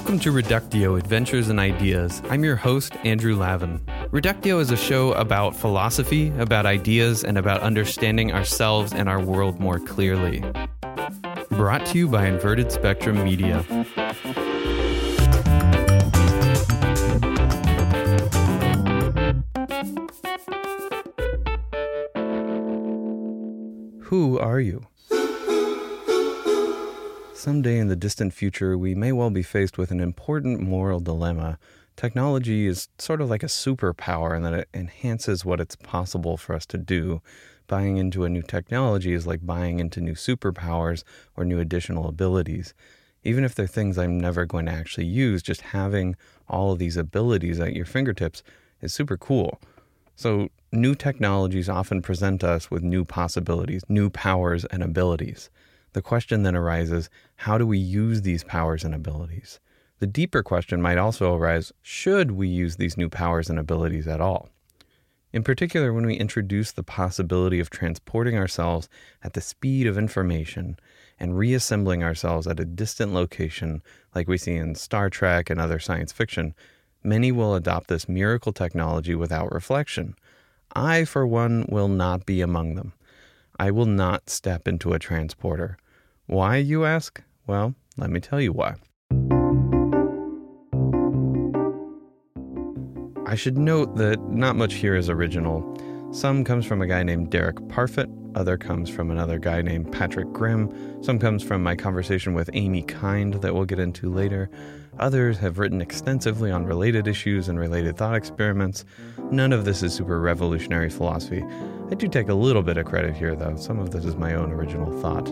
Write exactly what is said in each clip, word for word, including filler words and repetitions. Welcome to Reductio, Adventures and Ideas. I'm your host, Andrew Lavin. Reductio is a show about philosophy, about ideas, and about understanding ourselves and our world more clearly. Brought to you by Inverted Spectrum Media. Who are you? Someday in the distant future, we may well be faced with an important moral dilemma. Technology is sort of like a superpower in that it enhances what it's possible for us to do. Buying into a new technology is like buying into new superpowers or new additional abilities. Even if they're things I'm never going to actually use, just having all of these abilities at your fingertips is super cool. So new technologies often present us with new possibilities, new powers and abilities. The question then arises, how do we use these powers and abilities? The deeper question might also arise, should we use these new powers and abilities at all? In particular, when we introduce the possibility of transporting ourselves at the speed of information and reassembling ourselves at a distant location, like we see in Star Trek and other science fiction, many will adopt this miracle technology without reflection. I, for one, will not be among them. I will not step into a transporter. Why, you ask? Well, let me tell you why. I should note that not much here is original. Some comes from a guy named Derek Parfit, other comes from another guy named Patrick Grimm, some comes from my conversation with Amy Kind that we'll get into later. Others have written extensively on related issues and related thought experiments. None of this is super revolutionary philosophy. I do take a little bit of credit here, though. Some of this is my own original thought.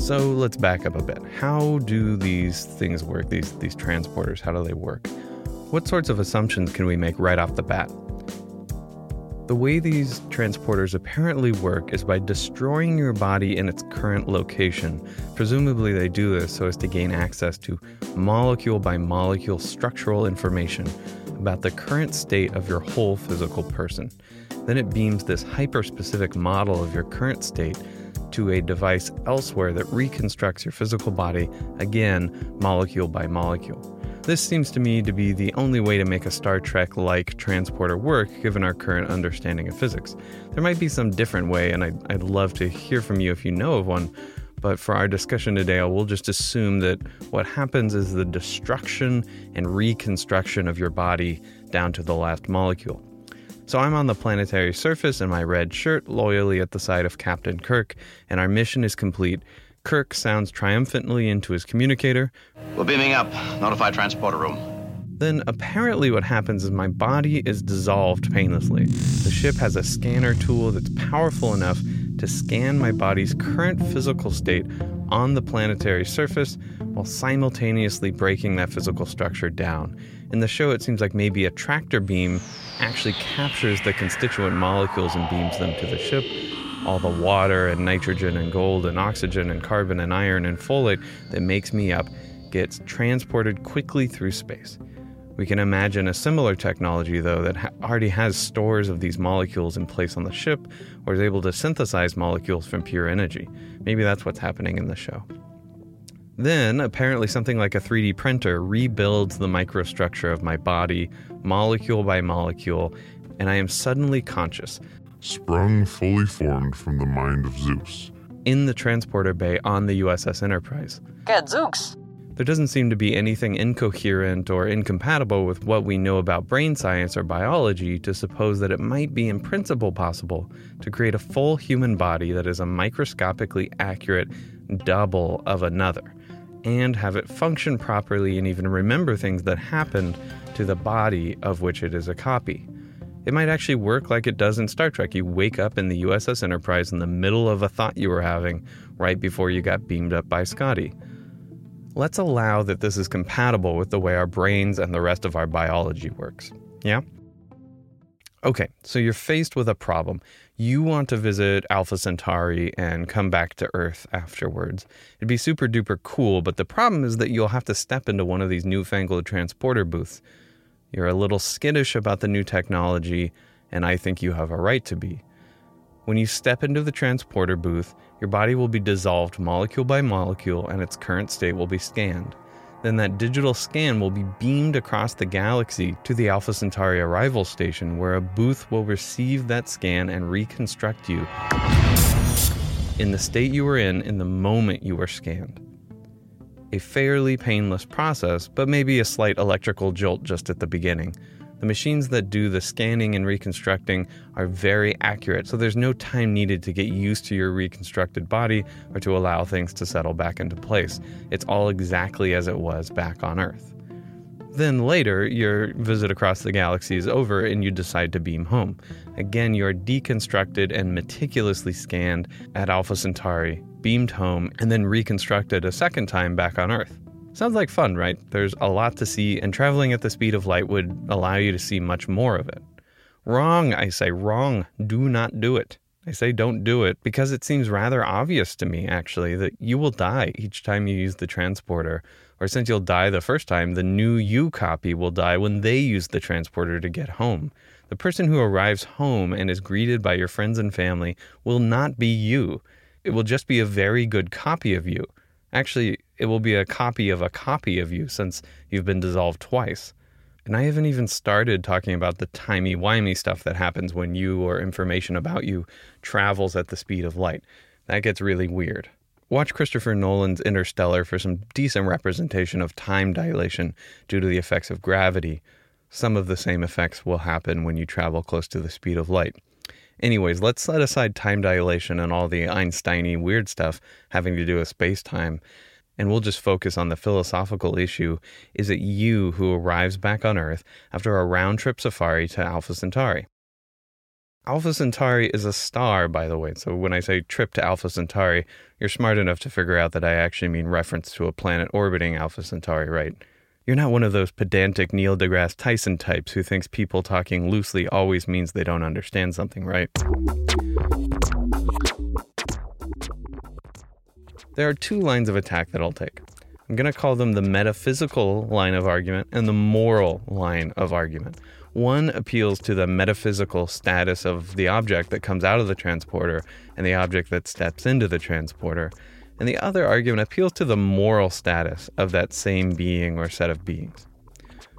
So let's back up a bit. How do these things work, these, these transporters? How do they work? What sorts of assumptions can we make right off the bat? The way these transporters apparently work is by destroying your body in its current location. Presumably they do this so as to gain access to molecule by molecule structural information about the current state of your whole physical person. Then it beams this hyper-specific model of your current state to a device elsewhere that reconstructs your physical body, again, molecule by molecule. This seems to me to be the only way to make a Star Trek-like transporter work, given our current understanding of physics. There might be some different way, and I'd, I'd love to hear from you if you know of one, but for our discussion today, I will just assume that what happens is the destruction and reconstruction of your body down to the last molecule. So I'm on the planetary surface in my red shirt, loyally at the side of Captain Kirk, and our mission is complete. Kirk sounds triumphantly into his communicator. We're beaming up. Notify transporter room. Then apparently what happens is my body is dissolved painlessly. The ship has a scanner tool that's powerful enough to scan my body's current physical state on the planetary surface while simultaneously breaking that physical structure down. In the show, it seems like maybe a tractor beam actually captures the constituent molecules and beams them to the ship. All the water and nitrogen and gold and oxygen and carbon and iron and folate that makes me up gets transported quickly through space. We can imagine a similar technology, though, that ha- already has stores of these molecules in place on the ship or is able to synthesize molecules from pure energy. Maybe that's what's happening in the show. Then, apparently something like a three D printer rebuilds the microstructure of my body, molecule by molecule, and I am suddenly conscious. Sprung fully formed from the mind of Zeus. In the transporter bay on the U S S Enterprise. Good Zeus! There doesn't seem to be anything incoherent or incompatible with what we know about brain science or biology to suppose that it might be in principle possible to create a full human body that is a microscopically accurate double of another, and have it function properly and even remember things that happened to the body of which it is a copy. It might actually work like it does in Star Trek. You wake up in the U S S Enterprise in the middle of a thought you were having right before you got beamed up by Scotty. Let's allow that this is compatible with the way our brains and the rest of our biology works. Yeah? Okay, so you're faced with a problem. You want to visit Alpha Centauri and come back to Earth afterwards. It'd be super duper cool, but the problem is that you'll have to step into one of these newfangled transporter booths. You're a little skittish about the new technology, and I think you have a right to be. When you step into the transporter booth, your body will be dissolved molecule by molecule, and its current state will be scanned. Then that digital scan will be beamed across the galaxy to the Alpha Centauri arrival station, where a booth will receive that scan and reconstruct you in the state you were in in the moment you were scanned. A fairly painless process, but maybe a slight electrical jolt just at the beginning. The machines that do the scanning and reconstructing are very accurate, so there's no time needed to get used to your reconstructed body or to allow things to settle back into place. It's all exactly as it was back on Earth. Then later, your visit across the galaxy is over and you decide to beam home. Again, you're deconstructed and meticulously scanned at Alpha Centauri, beamed home, and then reconstructed a second time back on Earth. Sounds like fun, right? There's a lot to see, and traveling at the speed of light would allow you to see much more of it. Wrong, I say, wrong. Do not do it. I say don't do it because it seems rather obvious to me, actually, that you will die each time you use the transporter. Or since you'll die the first time, the new you copy will die when they use the transporter to get home. The person who arrives home and is greeted by your friends and family will not be you. It will just be a very good copy of you. Actually, it will be a copy of a copy of you since you've been dissolved twice. And I haven't even started talking about the timey-wimey stuff that happens when you or information about you travels at the speed of light. That gets really weird. Watch Christopher Nolan's Interstellar for some decent representation of time dilation due to the effects of gravity. Some of the same effects will happen when you travel close to the speed of light. Anyways, let's set aside time dilation and all the Einstein-y weird stuff having to do with space-time, and we'll just focus on the philosophical issue. Is it you who arrives back on Earth after a round-trip safari to Alpha Centauri? Alpha Centauri is a star, by the way, so when I say trip to Alpha Centauri, you're smart enough to figure out that I actually mean reference to a planet orbiting Alpha Centauri, right? You're not one of those pedantic Neil deGrasse Tyson types who thinks people talking loosely always means they don't understand something, right? There are two lines of attack that I'll take. I'm going to call them the metaphysical line of argument and the moral line of argument. One appeals to the metaphysical status of the object that comes out of the transporter and the object that steps into the transporter. And the other argument appeals to the moral status of that same being or set of beings.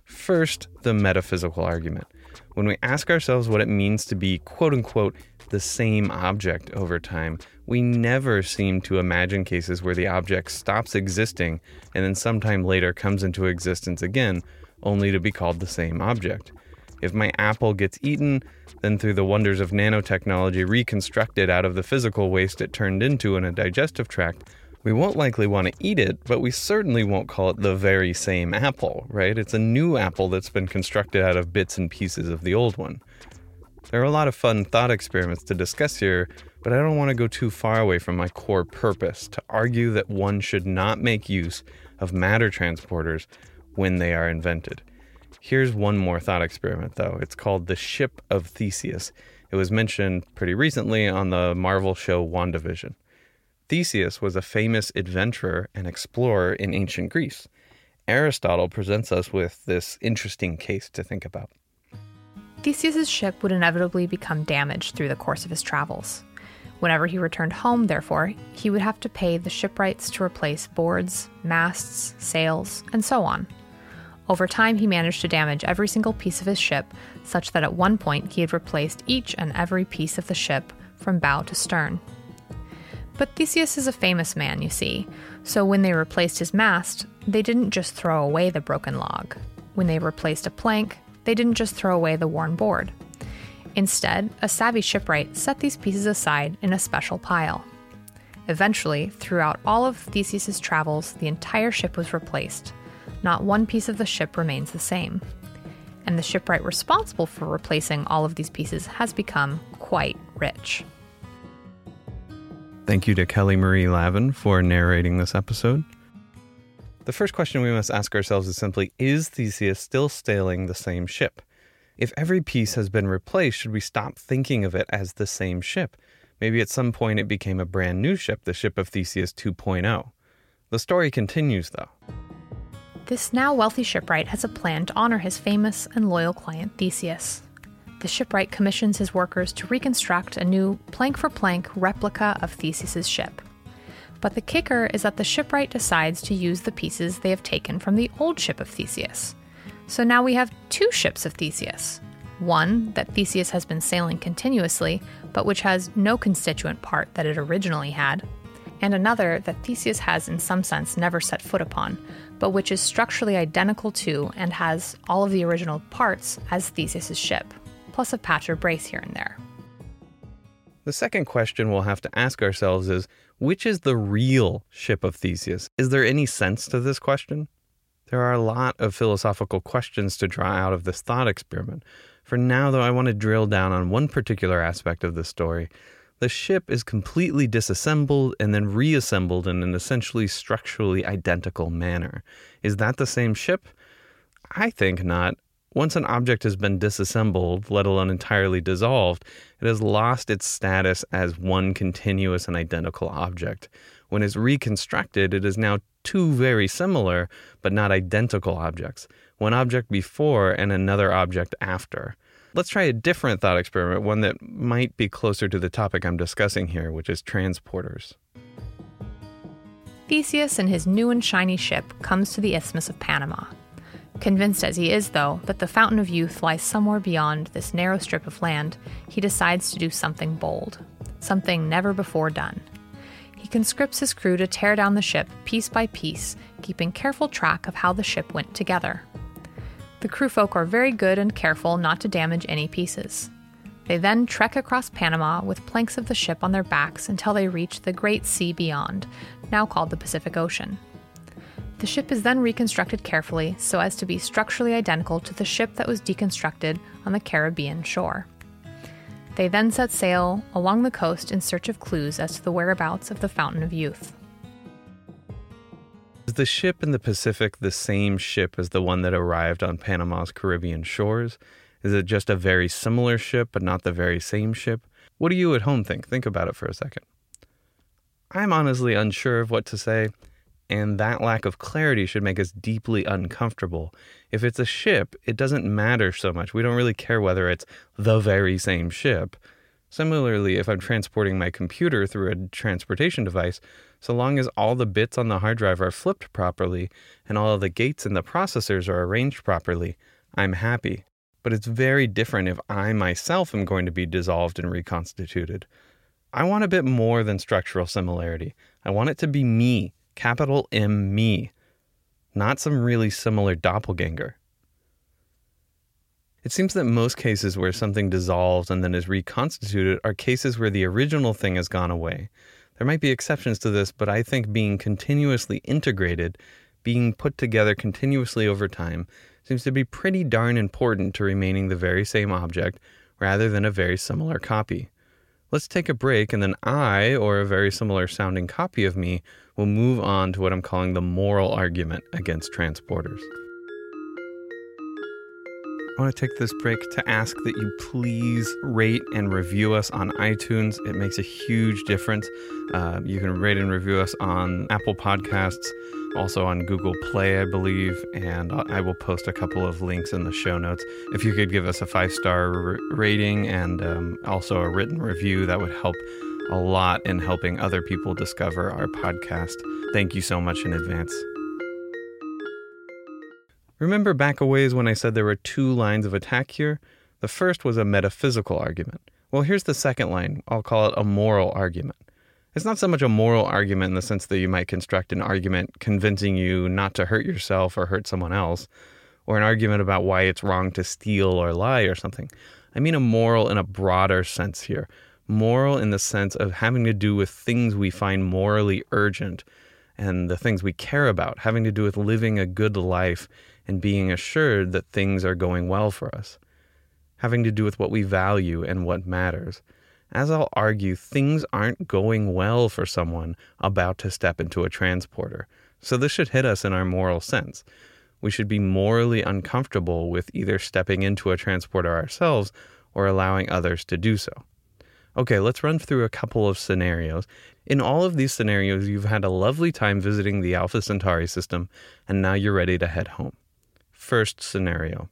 First, the metaphysical argument. When we ask ourselves what it means to be, quote-unquote, the same object over time, we never seem to imagine cases where the object stops existing and then sometime later comes into existence again, only to be called the same object. If my apple gets eaten, then through the wonders of nanotechnology reconstructed out of the physical waste it turned into in a digestive tract, we won't likely want to eat it, but we certainly won't call it the very same apple, right? It's a new apple that's been constructed out of bits and pieces of the old one. There are a lot of fun thought experiments to discuss here, but I don't want to go too far away from my core purpose, to argue that one should not make use of matter transporters when they are invented. Here's one more thought experiment, though. It's called the Ship of Theseus. It was mentioned pretty recently on the Marvel show WandaVision. Theseus was a famous adventurer and explorer in ancient Greece. Aristotle presents us with this interesting case to think about. Theseus's ship would inevitably become damaged through the course of his travels. Whenever he returned home, therefore, he would have to pay the shipwrights to replace boards, masts, sails, and so on. Over time, he managed to damage every single piece of his ship, such that at one point he had replaced each and every piece of the ship from bow to stern. But Theseus is a famous man, you see, so when they replaced his mast, they didn't just throw away the broken log. When they replaced a plank, they didn't just throw away the worn board. Instead, a savvy shipwright set these pieces aside in a special pile. Eventually, throughout all of Theseus's travels, the entire ship was replaced. Not one piece of the ship remains the same. And the shipwright responsible for replacing all of these pieces has become quite rich. Thank you to Kelly Marie Lavin for narrating this episode. The first question we must ask ourselves is simply, is Theseus still sailing the same ship? If every piece has been replaced, should we stop thinking of it as the same ship? Maybe at some point it became a brand new ship, the ship of Theseus two point oh. The story continues, though. This now wealthy shipwright has a plan to honor his famous and loyal client, Theseus. The shipwright commissions his workers to reconstruct a new plank-for-plank replica of Theseus's ship. But the kicker is that the shipwright decides to use the pieces they have taken from the old ship of Theseus. So now we have two ships of Theseus. One that Theseus has been sailing continuously, but which has no constituent part that it originally had. And another that Theseus has in some sense never set foot upon, but which is structurally identical to and has all of the original parts as Theseus's ship, plus a patch or brace here and there. The second question we'll have to ask ourselves is, which is the real ship of Theseus? Is there any sense to this question? There are a lot of philosophical questions to draw out of this thought experiment. For now, though, I want to drill down on one particular aspect of the story. The ship is completely disassembled and then reassembled in an essentially structurally identical manner. Is that the same ship? I think not. Once an object has been disassembled, let alone entirely dissolved, it has lost its status as one continuous and identical object. When it's reconstructed, it is now two very similar but not identical objects. One object before and another object after. Let's try a different thought experiment, one that might be closer to the topic I'm discussing here, which is transporters. Theseus and his new and shiny ship comes to the Isthmus of Panama. Convinced as he is, though, that the Fountain of Youth lies somewhere beyond this narrow strip of land, he decides to do something bold, something never before done. He conscripts his crew to tear down the ship piece by piece, keeping careful track of how the ship went together. The crewfolk are very good and careful not to damage any pieces. They then trek across Panama with planks of the ship on their backs until they reach the Great Sea beyond, now called the Pacific Ocean. The ship is then reconstructed carefully so as to be structurally identical to the ship that was deconstructed on the Caribbean shore. They then set sail along the coast in search of clues as to the whereabouts of the Fountain of Youth. Is the ship in the Pacific the same ship as the one that arrived on Panama's Caribbean shores? Is it just a very similar ship, but not the very same ship? What do you at home think? Think about it for a second. I'm honestly unsure of what to say, and that lack of clarity should make us deeply uncomfortable. If it's a ship, it doesn't matter so much. We don't really care whether it's the very same ship. Similarly, if I'm transporting my computer through a transportation device, so long as all the bits on the hard drive are flipped properly and all of the gates in the processors are arranged properly, I'm happy. But it's very different if I myself am going to be dissolved and reconstituted. I want a bit more than structural similarity. I want it to be me, capital M me, not some really similar doppelganger. It seems that most cases where something dissolves and then is reconstituted are cases where the original thing has gone away. There might be exceptions to this, but I think being continuously integrated, being put together continuously over time, seems to be pretty darn important to remaining the very same object rather than a very similar copy. Let's take a break, and then I, or a very similar sounding copy of me, will move on to what I'm calling the moral argument against transporters. I want to take this break to ask that you please rate and review us on iTunes. It makes a huge difference. Uh, you can rate and review us on Apple Podcasts, also on Google Play, I believe, and I will post a couple of links in the show notes. If you could give us a five-star r- rating and um, also a written review, that would help a lot in helping other people discover our podcast. Thank you so much in advance. Remember back a ways when I said there were two lines of attack here? The first was a metaphysical argument. Well, here's the second line. I'll call it a moral argument. It's not so much a moral argument in the sense that you might construct an argument convincing you not to hurt yourself or hurt someone else, or an argument about why it's wrong to steal or lie or something. I mean a moral in a broader sense here. Moral in the sense of having to do with things we find morally urgent and the things we care about, having to do with living a good life and being assured that things are going well for us, having to do with what we value and what matters. As I'll argue, things aren't going well for someone about to step into a transporter, so this should hit us in our moral sense. we should be morally uncomfortable with either stepping into a transporter ourselves or allowing others to do so. Okay, let's run through a couple of scenarios. In all of these scenarios, you've had a lovely time visiting the Alpha Centauri system, and now you're ready to head home. First scenario.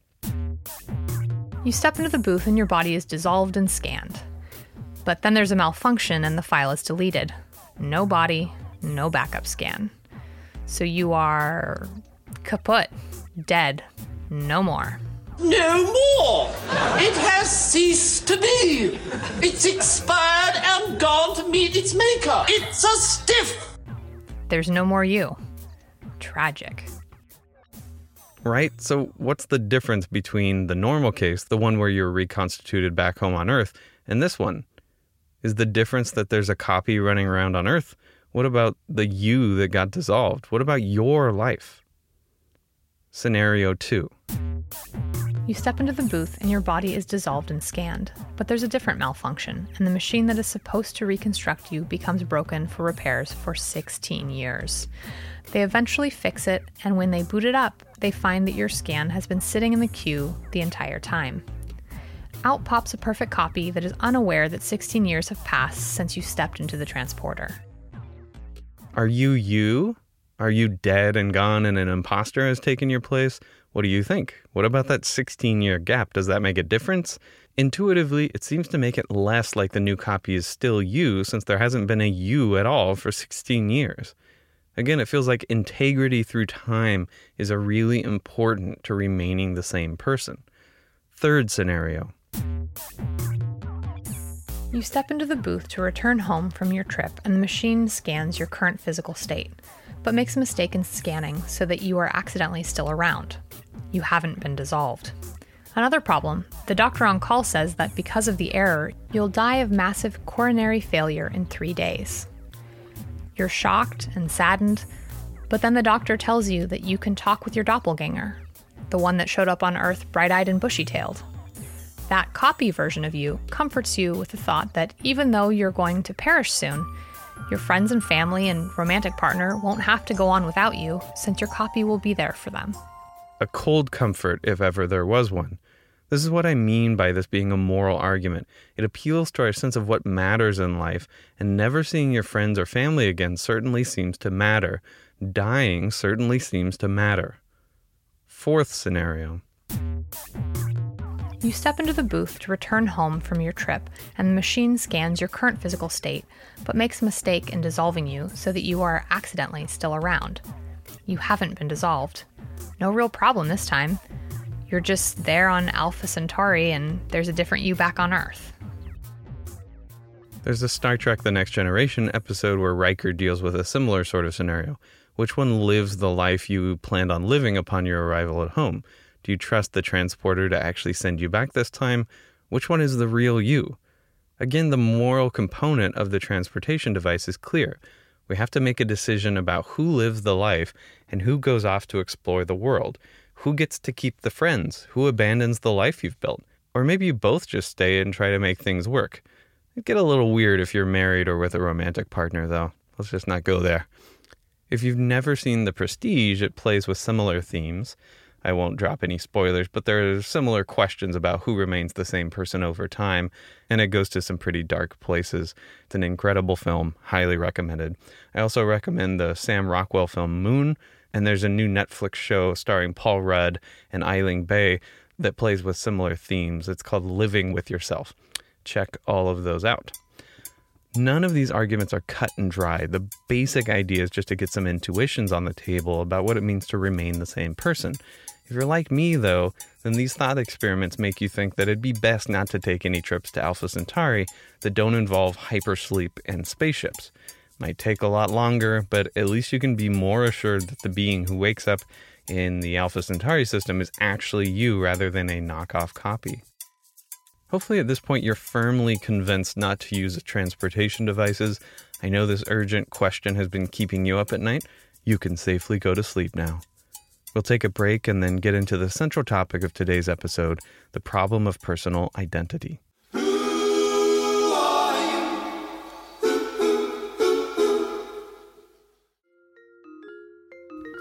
You step into the booth and your body is dissolved and scanned. But then there's a malfunction and the file is deleted. No body, no backup scan. So you are kaput, dead, no more. No more! It has ceased to be! It's expired and gone to meet its maker! It's a stiff! There's no more you. Tragic. Right? So what's the difference between the normal case, the one where you're reconstituted back home on Earth, and this one? Is the difference that there's a copy running around on Earth? What about the you that got dissolved? What about your life? Scenario two. You step into the booth and your body is dissolved and scanned, but there's a different malfunction, and the machine that is supposed to reconstruct you becomes broken for repairs for sixteen years. They eventually fix it, and when they boot it up, they find that your scan has been sitting in the queue the entire time. Out pops a perfect copy that is unaware that sixteen years have passed since you stepped into the transporter. Are you you? Are you dead and gone and an imposter has taken your place? What do you think? What about that sixteen-year gap? Does that make a difference? Intuitively, it seems to make it less like the new copy is still you, since there hasn't been a you at all for sixteen years. Again, it feels like integrity through time is a really important to remaining the same person. Third scenario. You step into the booth to return home from your trip, and the machine scans your current physical state, but makes a mistake in scanning so that you are accidentally still around. You haven't been dissolved. Another problem, the doctor on call says that because of the error, you'll die of massive coronary failure in three days. You're shocked and saddened, but then the doctor tells you that you can talk with your doppelganger, the one that showed up on Earth bright-eyed and bushy-tailed. That copy version of you comforts you with the thought that even though you're going to perish soon, your friends and family and romantic partner won't have to go on without you, since your copy will be there for them. A cold comfort, if ever there was one. This is what I mean by this being a moral argument. It appeals to our sense of what matters in life, and never seeing your friends or family again certainly seems to matter. Dying certainly seems to matter. Fourth scenario. You step into the booth to return home from your trip, and the machine scans your current physical state, but makes a mistake in dissolving you so that you are accidentally still around. You haven't been dissolved. No real problem this time. You're just there on Alpha Centauri, and there's a different you back on Earth. There's a Star Trek: The Next Generation episode where Riker deals with a similar sort of scenario. Which one lives the life you planned on living upon your arrival at home? Do you trust the transporter to actually send you back this time? Which one is the real you? Again, the moral component of the transportation device is clear. We have to make a decision about who lives the life and who goes off to explore the world. Who gets to keep the friends? Who abandons the life you've built? Or maybe you both just stay and try to make things work. It'd get a little weird if you're married or with a romantic partner, though. Let's just not go there. If you've never seen The Prestige, it plays with similar themes. I won't drop any spoilers, but there are similar questions about who remains the same person over time, and it goes to some pretty dark places. It's an incredible film, highly recommended. I also recommend the Sam Rockwell film Moon, and there's a new Netflix show starring Paul Rudd and Eileen Bay that plays with similar themes. It's called Living with Yourself. Check all of those out. None of these arguments are cut and dry. The basic idea is just to get some intuitions on the table about what it means to remain the same person. If you're like me, though, then these thought experiments make you think that it'd be best not to take any trips to Alpha Centauri that don't involve hypersleep and spaceships. Might take a lot longer, but at least you can be more assured that the being who wakes up in the Alpha Centauri system is actually you rather than a knockoff copy. Hopefully at this point you're firmly convinced not to use transportation devices. I know this urgent question has been keeping you up at night. You can safely go to sleep now. We'll take a break and then get into the central topic of today's episode, the problem of personal identity. Who are you? Ooh, ooh, ooh.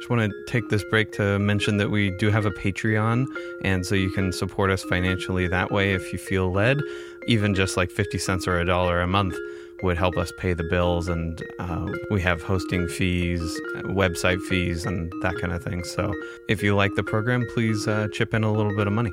Just want to take this break to mention that we do have a Patreon, and so you can support us financially that way if you feel led. Even just like fifty cents or a dollar a month would help us pay the bills, and uh, we have hosting fees, website fees, and that kind of thing. So if you like the program, please uh, chip in a little bit of money.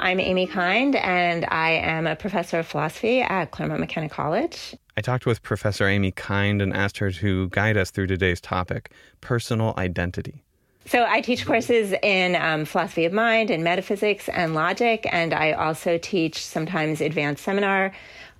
I'm Amy Kind, and I am a professor of philosophy at Claremont McKenna College. I talked with Professor Amy Kind and asked her to guide us through today's topic, personal identity. So I teach courses in um, philosophy of mind and metaphysics and logic, and I also teach sometimes advanced seminar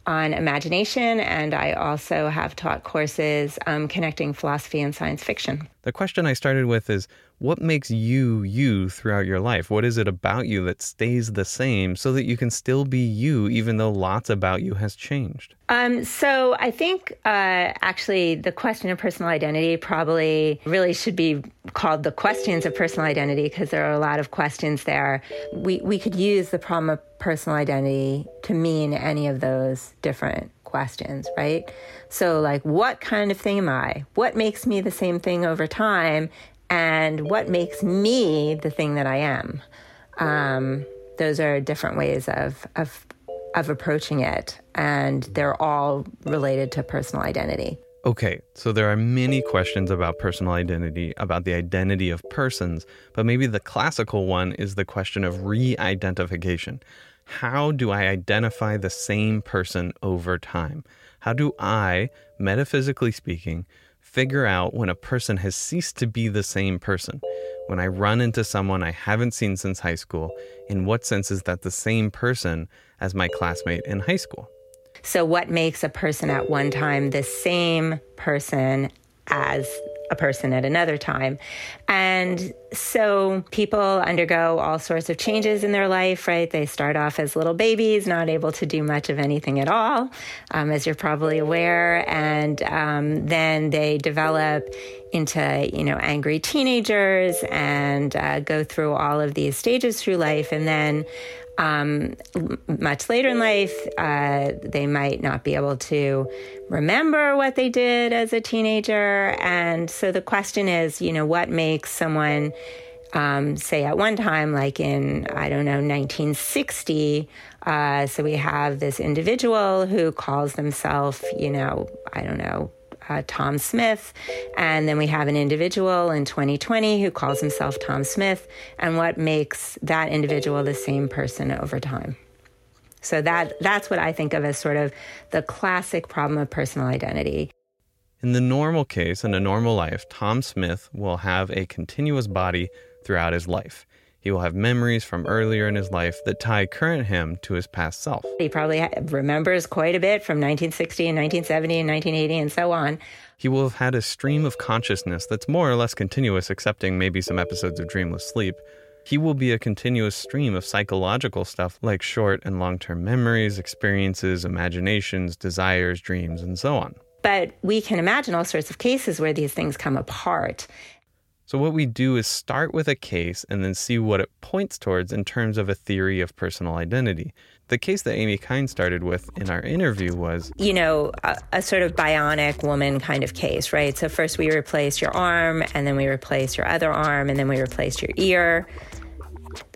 on imagination, and I also have taught courses um, connecting philosophy and science fiction. The question I started with is, what makes you you throughout your life? What is it about you that stays the same so that you can still be you, even though lots about you has changed? Um, so I think uh, actually the question of personal identity probably really should be called the questions of personal identity, because there are a lot of questions there. We, we could use the problem of personal identity to mean any of those different questions, right? So like, what kind of thing am I? What makes me the same thing over time? And what makes me the thing that I am? Um, those are different ways of, of, of approaching it. And they're all related to personal identity. Okay, so there are many questions about personal identity, about the identity of persons, but maybe the classical one is the question of re-identification. How do I identify the same person over time? How do I, metaphysically speaking, figure out when a person has ceased to be the same person? When I run into someone I haven't seen since high school, in what sense is that the same person as my classmate in high school? So what makes a person at one time the same person as a person at another time? And so people undergo all sorts of changes in their life, right? They start off as little babies, not able to do much of anything at all, um, as you're probably aware. And um, then they develop into, you know, angry teenagers and uh, go through all of these stages through life. And then Um, much later in life, uh, they might not be able to remember what they did as a teenager. And so the question is, you know, what makes someone, um, say at one time, like in, I don't know, nineteen sixty, uh, so we have this individual who calls themselves, you know, I don't know, Uh, Tom Smith, and then we have an individual in twenty twenty who calls himself Tom Smith, and what makes that individual the same person over time. So that that's what I think of as sort of the classic problem of personal identity. In the normal case, in a normal life, Tom Smith will have a continuous body throughout his life. He will have memories from earlier in his life that tie current him to his past self. He probably ha- remembers quite a bit from nineteen sixty and nineteen seventy and nineteen eighty and so on. He will have had a stream of consciousness that's more or less continuous, excepting maybe some episodes of dreamless sleep. He will be a continuous stream of psychological stuff like short and long-term memories, experiences, imaginations, desires, dreams, and so on. But we can imagine all sorts of cases where these things come apart. So what we do is start with a case and then see what it points towards in terms of a theory of personal identity. The case that Amy Kind started with in our interview was, you know, a, a sort of bionic woman kind of case, right? So first we replace your arm, and then we replace your other arm, and then we replace your ear.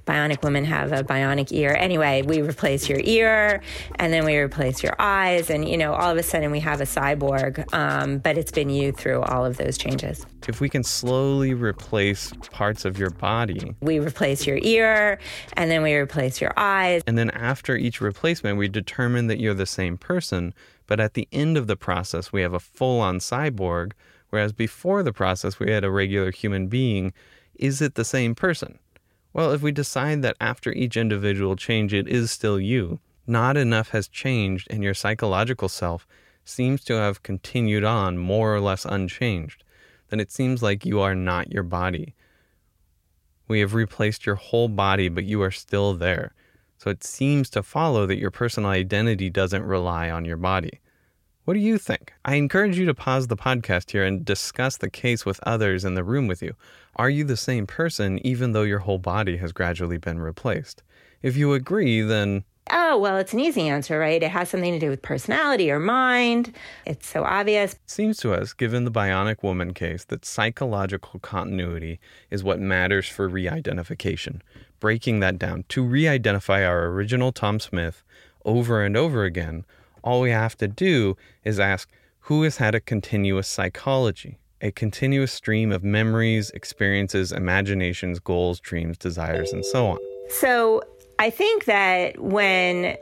Bionic women have a bionic ear. Anyway, we replace your ear, and then we replace your eyes, and, you know, all of a sudden we have a cyborg, um, but it's been you through all of those changes. If we can slowly replace parts of your body. We replace your ear, and then we replace your eyes. And then after each replacement, we determine that you're the same person, but at the end of the process, we have a full-on cyborg, whereas before the process, we had a regular human being. Is it the same person? Well, if we decide that after each individual change, it is still you, not enough has changed, and your psychological self seems to have continued on more or less unchanged, then it seems like you are not your body. We have replaced your whole body, but you are still there. So it seems to follow that your personal identity doesn't rely on your body. What do you think? I encourage you to pause the podcast here and discuss the case with others in the room with you. Are you the same person even though your whole body has gradually been replaced? If you agree, then Oh, well, it's an easy answer, right? It has something to do with personality or mind. It's so obvious. Seems to us, given the Bionic Woman case, that psychological continuity is what matters for re-identification. Breaking that down, to re-identify our original Tom Smith over and over again, all we have to do is ask, who has had a continuous psychology? A continuous stream of memories, experiences, imaginations, goals, dreams, desires, and so on. So I think that when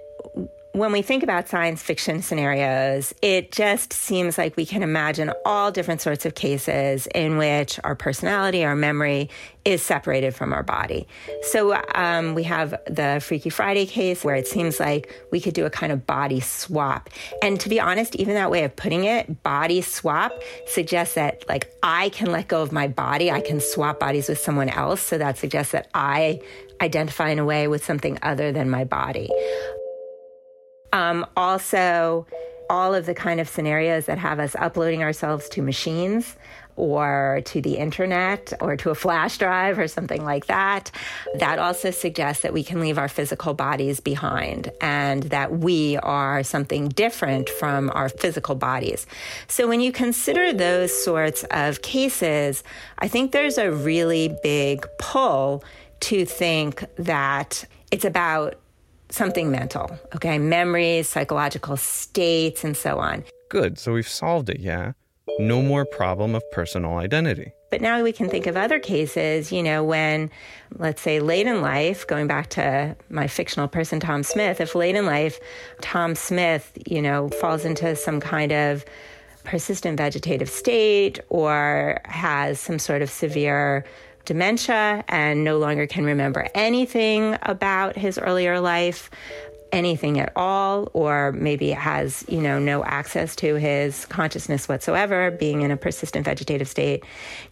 when we think about science fiction scenarios, it just seems like we can imagine all different sorts of cases in which our personality, our memory is separated from our body. So um, we have the Freaky Friday case where it seems like we could do a kind of body swap. And to be honest, even that way of putting it, body swap, suggests that like I can let go of my body. I can swap bodies with someone else. So that suggests that I identify in a way with something other than my body. Um, also, all of the kind of scenarios that have us uploading ourselves to machines or to the internet or to a flash drive or something like that, that also suggests that we can leave our physical bodies behind and that we are something different from our physical bodies. So when you consider those sorts of cases, I think there's a really big pull to think that it's about something mental, okay? Memories, psychological states, and so on. Good, so we've solved it, yeah? No more problem of personal identity. But now we can think of other cases, you know, when, let's say, late in life, going back to my fictional person, Tom Smith, if late in life, Tom Smith, you know, falls into some kind of persistent vegetative state or has some sort of severe dementia and no longer can remember anything about his earlier life, anything at all, or maybe has, you know, no access to his consciousness whatsoever, being in a persistent vegetative state.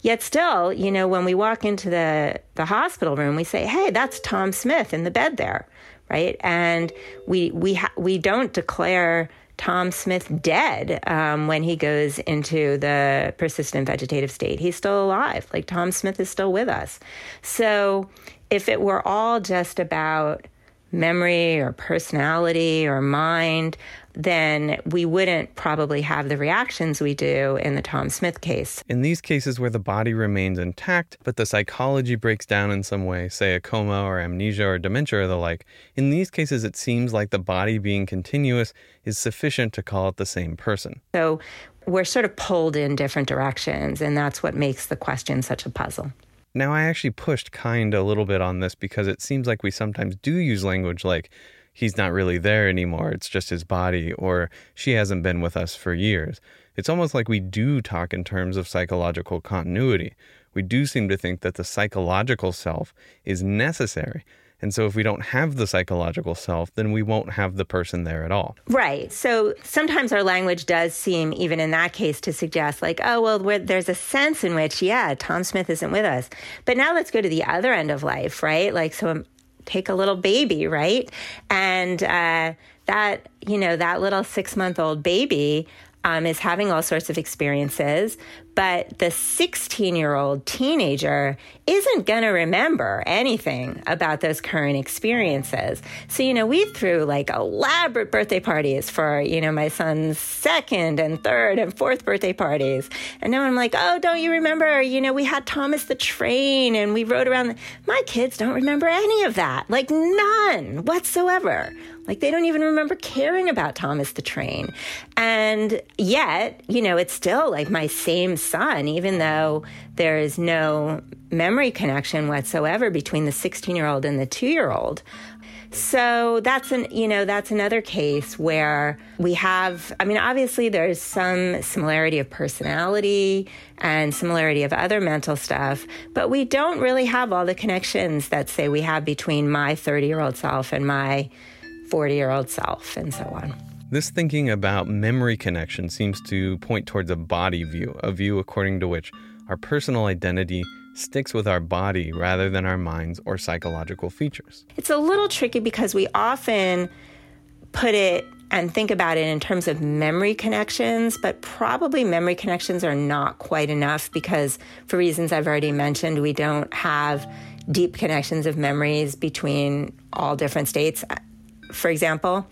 Yet still, you know, when we walk into the, the hospital room, we say, hey, that's Tom Smith in the bed there, right? And we, we, ha- we don't declare Tom Smith dead um, when he goes into the persistent vegetative state. He's still alive. Like Tom Smith is still with us. So if it were all just about memory or personality or mind, then we wouldn't probably have the reactions we do in the Tom Smith case. In these cases where the body remains intact, but the psychology breaks down in some way, say a coma or amnesia or dementia or the like, in these cases it seems like the body being continuous is sufficient to call it the same person. So we're sort of pulled in different directions, and that's what makes the question such a puzzle. Now, I actually pushed Kind a little bit on this because it seems like we sometimes do use language like, he's not really there anymore, it's just his body, or she hasn't been with us for years. It's almost like we do talk in terms of psychological continuity. We do seem to think that the psychological self is necessary. And so if we don't have the psychological self, then we won't have the person there at all. Right. So sometimes our language does seem, even in that case, to suggest like, oh, well, we're, there's a sense in which, yeah, Tom Smith isn't with us. But now let's go to the other end of life, right? Like, so take a little baby, right? And uh, that, you know, that little six-month-old baby Um, is having all sorts of experiences, but the sixteen-year-old teenager isn't going to remember anything about those current experiences. So, you know, we threw like elaborate birthday parties for, you know, my son's second and third and fourth birthday parties. And now I'm like, oh, don't you remember, you know, we had Thomas the Train and we rode around. The- My kids don't remember any of that, like none whatsoever. Like, they don't even remember caring about Thomas the Train. And yet, you know, it's still like my same son, even though there is no memory connection whatsoever between the sixteen-year-old and the two-year-old. So that's an, you know, that's another case where we have, I mean, obviously there's some similarity of personality and similarity of other mental stuff, but we don't really have all the connections that, say, we have between my thirty-year-old self and my forty-year-old self, and so on. This thinking about memory connection seems to point towards a body view, a view according to which our personal identity sticks with our body rather than our minds or psychological features. It's a little tricky because we often put it and think about it in terms of memory connections, but probably memory connections are not quite enough because, for reasons I've already mentioned, we don't have deep connections of memories between all different states. for example.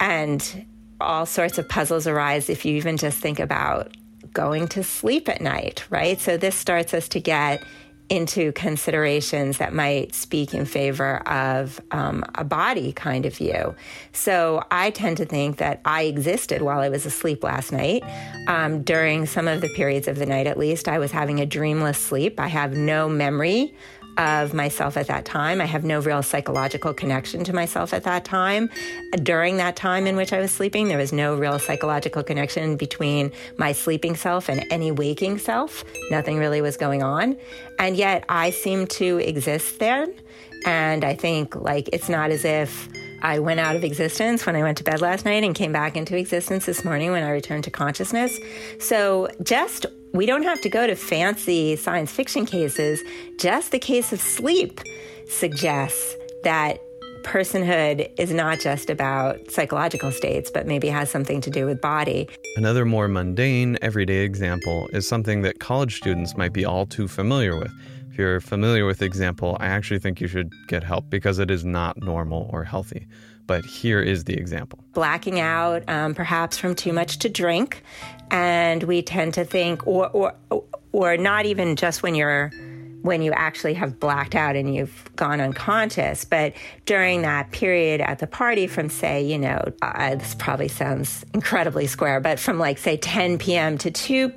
And all sorts of puzzles arise if you even just think about going to sleep at night, right? So this starts us to get into considerations that might speak in favor of um, a body kind of view. So I tend to think that I existed while I was asleep last night. Um, during some of the periods of the night, at least, I was having a dreamless sleep. I have no memory of myself at that time. I have no real psychological connection to myself at that time. During that time in which I was sleeping, there was no real psychological connection between my sleeping self and any waking self. Nothing really was going on. And yet I seemed to exist then. And I think, like, it's not as if I went out of existence when I went to bed last night and came back into existence this morning when I returned to consciousness. So just we don't have to go to fancy science fiction cases. Just the case of sleep suggests that personhood is not just about psychological states, but maybe has something to do with body. Another more mundane, everyday example is something that college students might be all too familiar with. If you're familiar with the example, I actually think you should get help because it is not normal or healthy. But here is the example. Blacking out, um, perhaps from too much to drink. And we tend to think, or, or or not even just when you're when you actually have blacked out and you've gone unconscious, but during that period at the party from, say, you know, uh, this probably sounds incredibly square, but from like, say, ten p.m. to two.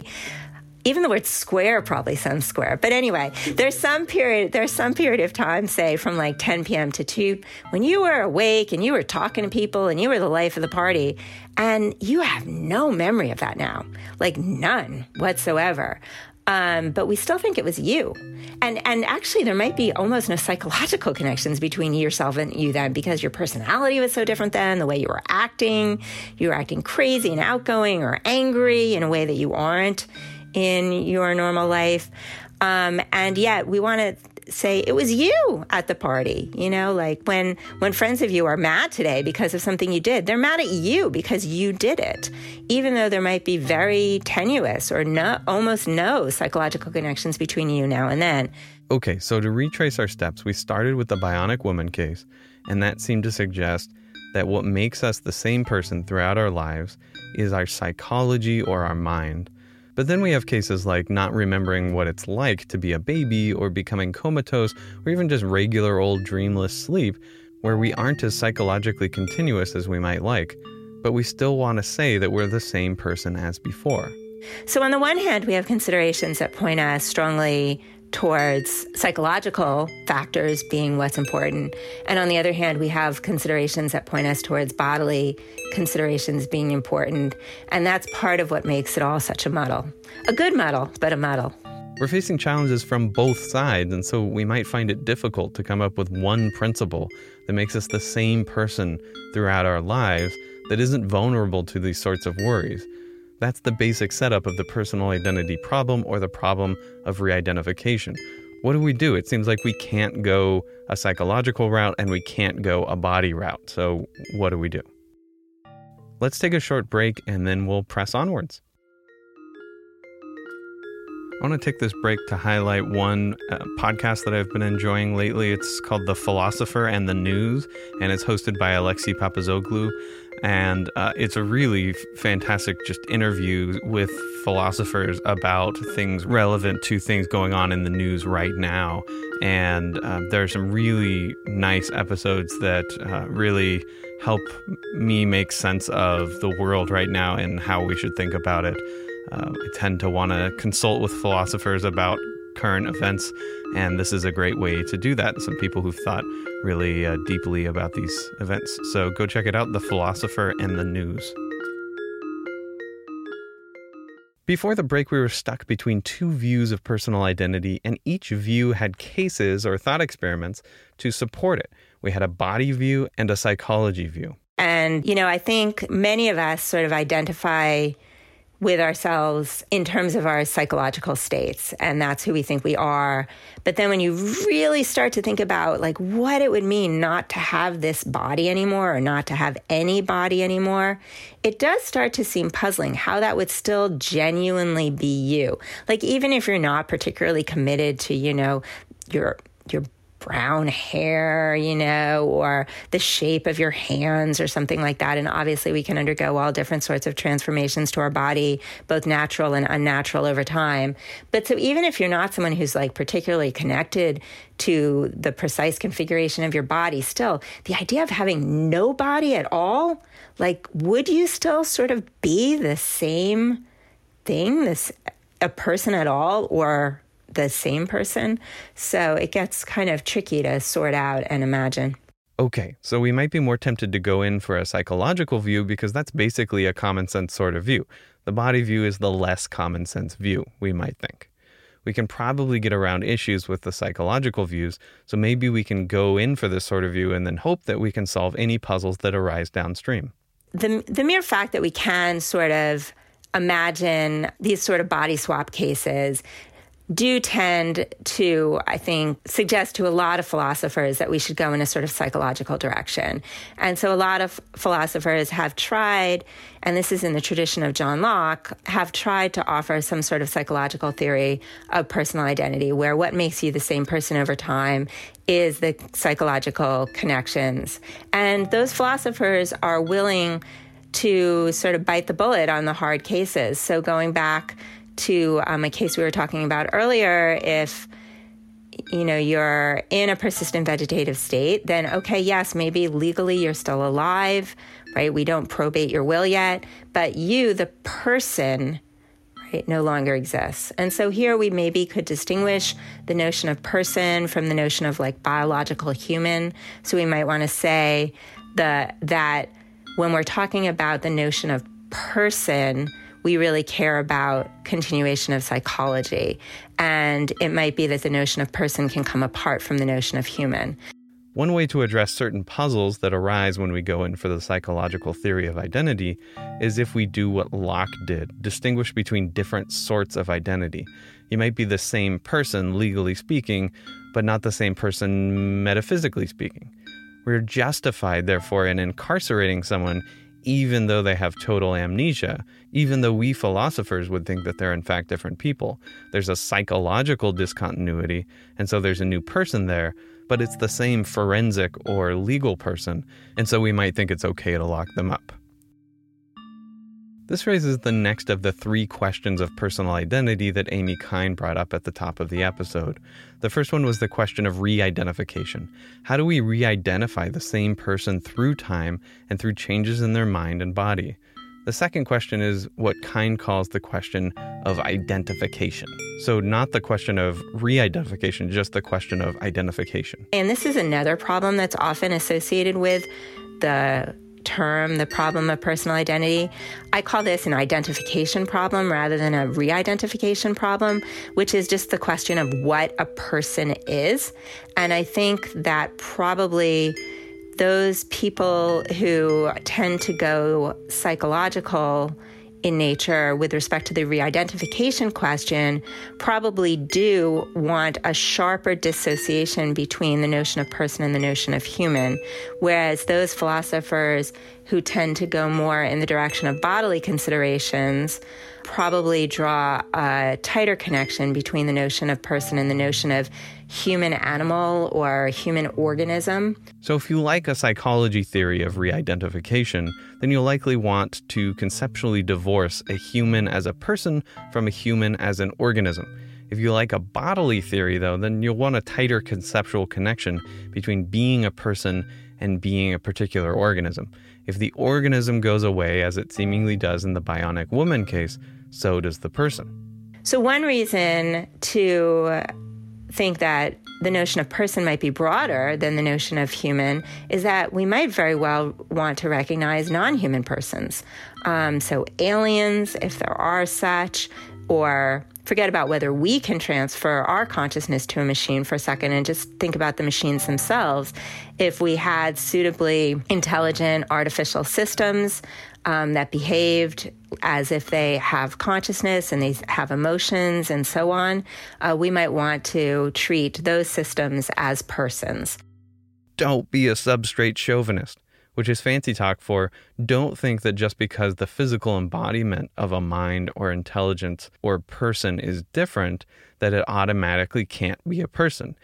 Even the word square probably sounds square. But anyway, there's some period there's some period of time, say, from like ten p.m. to two, when you were awake and you were talking to people and you were the life of the party, and you have no memory of that now, like none whatsoever. Um, but we still think it was you. And and actually, there might be almost no psychological connections between yourself and you then, because your personality was so different then, the way you were acting. You were acting crazy and outgoing or angry in a way that you aren't in your normal life. Um, and yet we want to say it was you at the party. You know, like when, when friends of you are mad today because of something you did, they're mad at you because you did it, even though there might be very tenuous or no, almost no psychological connections between you now and then. Okay, so to retrace our steps, we started with the Bionic Woman case, and that seemed to suggest that what makes us the same person throughout our lives is our psychology or our mind. But then we have cases like not remembering what it's like to be a baby or becoming comatose or even just regular old dreamless sleep where we aren't as psychologically continuous as we might like, but we still want to say that we're the same person as before. So on the one hand, we have considerations that point us strongly towards psychological factors being what's important. And on the other hand, we have considerations that point us towards bodily considerations being important. And that's part of what makes it all such a muddle. A good muddle, but a muddle. We're facing challenges from both sides, and so we might find it difficult to come up with one principle that makes us the same person throughout our lives that isn't vulnerable to these sorts of worries. That's the basic setup of the personal identity problem or the problem of re-identification. What do we do? It seems like we can't go a psychological route and we can't go a body route. So what do we do? Let's take a short break and then we'll press onwards. I want to take this break to highlight one uh, podcast that I've been enjoying lately. It's called The Philosopher and the News, and it's hosted by Alexi Papazoglu. And uh, it's a really fantastic just interview with philosophers about things relevant to things going on in the news right now. And uh, there are some really nice episodes that uh, really help me make sense of the world right now and how we should think about it. Uh, I tend to want to consult with philosophers about current events, and this is a great way to do that. Some people who've thought really uh, deeply about these events. So go check it out, The Philosopher and the News. Before the break, we were stuck between two views of personal identity, and each view had cases or thought experiments to support it. We had a body view and a psychology view. And, you know, I think many of us sort of identify with ourselves in terms of our psychological states, and that's who we think we are. But then when you really start to think about like what it would mean not to have this body anymore or not to have any body anymore, it does start to seem puzzling how that would still genuinely be you. Like even if you're not particularly committed to, you know, your your brown hair, you know, or the shape of your hands or something like that. And obviously we can undergo all different sorts of transformations to our body, both natural and unnatural over time. But so even if you're not someone who's like particularly connected to the precise configuration of your body, still the idea of having no body at all, like, would you still sort of be the same thing, this a person at all, or the same person? So it gets kind of tricky to sort out and imagine. Okay, so we might be more tempted to go in for a psychological view because that's basically a common sense sort of view. The body view is the less common sense view, we might think. We can probably get around issues with the psychological views, so maybe we can go in for this sort of view and then hope that we can solve any puzzles that arise downstream. The, the mere fact that we can sort of imagine these sort of body swap cases do tend to, I think, suggest to a lot of philosophers that we should go in a sort of psychological direction. And so a lot of philosophers have tried, and this is in the tradition of John Locke, have tried to offer some sort of psychological theory of personal identity, where what makes you the same person over time is the psychological connections. And those philosophers are willing to sort of bite the bullet on the hard cases. So going back to um, a case we were talking about earlier, if, you know, you're in a persistent vegetative state, then, okay, yes, maybe legally you're still alive, right? We don't probate your will yet, but you, the person, right, no longer exists. And so here we maybe could distinguish the notion of person from the notion of like biological human. So we might want to say the, that when we're talking about the notion of person, we really care about continuation of psychology. And it might be that the notion of person can come apart from the notion of human. One way to address certain puzzles that arise when we go in for the psychological theory of identity is if we do what Locke did, distinguish between different sorts of identity. You might be the same person, legally speaking, but not the same person, metaphysically speaking. We're justified, therefore, in incarcerating someone even though they have total amnesia, even though we philosophers would think that they're in fact different people. There's a psychological discontinuity, and so there's a new person there, but it's the same forensic or legal person, and so we might think it's okay to lock them up. This raises the next of the three questions of personal identity that Amy Kind brought up at the top of the episode. The first one was the question of re-identification. How do we re-identify the same person through time and through changes in their mind and body? The second question is what Kind calls the question of identification. So not the question of re-identification, just the question of identification. And this is another problem that's often associated with the term, the problem of personal identity. I call this an identification problem rather than a re-identification problem, which is just the question of what a person is. And I think that probably those people who tend to go psychological in nature with respect to the re-identification question probably do want a sharper dissociation between the notion of person and the notion of human, whereas those philosophers who tend to go more in the direction of bodily considerations probably draw a tighter connection between the notion of person and the notion of human animal or human organism. So if you like a psychology theory of re-identification, then you'll likely want to conceptually divorce a human as a person from a human as an organism. If you like a bodily theory, though, then you'll want a tighter conceptual connection between being a person and being a particular organism. If the organism goes away, as it seemingly does in the bionic woman case, so does the person. So one reason to think that the notion of person might be broader than the notion of human is that we might very well want to recognize non-human persons. Um, so aliens, if there are such, or forget about whether we can transfer our consciousness to a machine for a second and just think about the machines themselves. If we had suitably intelligent artificial systems um, that behaved as if they have consciousness and they have emotions and so on, uh, we might want to treat those systems as persons. Don't be a substrate chauvinist, which is fancy talk for don't think that just because the physical embodiment of a mind or intelligence or person is different, that it automatically can't be a person.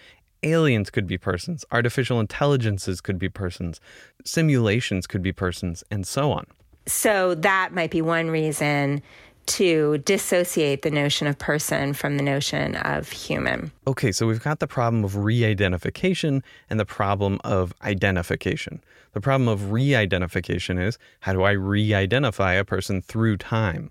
Aliens could be persons. Artificial intelligences could be persons. Simulations could be persons, and so on. So that might be one reason to dissociate the notion of person from the notion of human. Okay, so we've got the problem of re-identification and the problem of identification. The problem of re-identification is, how do I re-identify a person through time?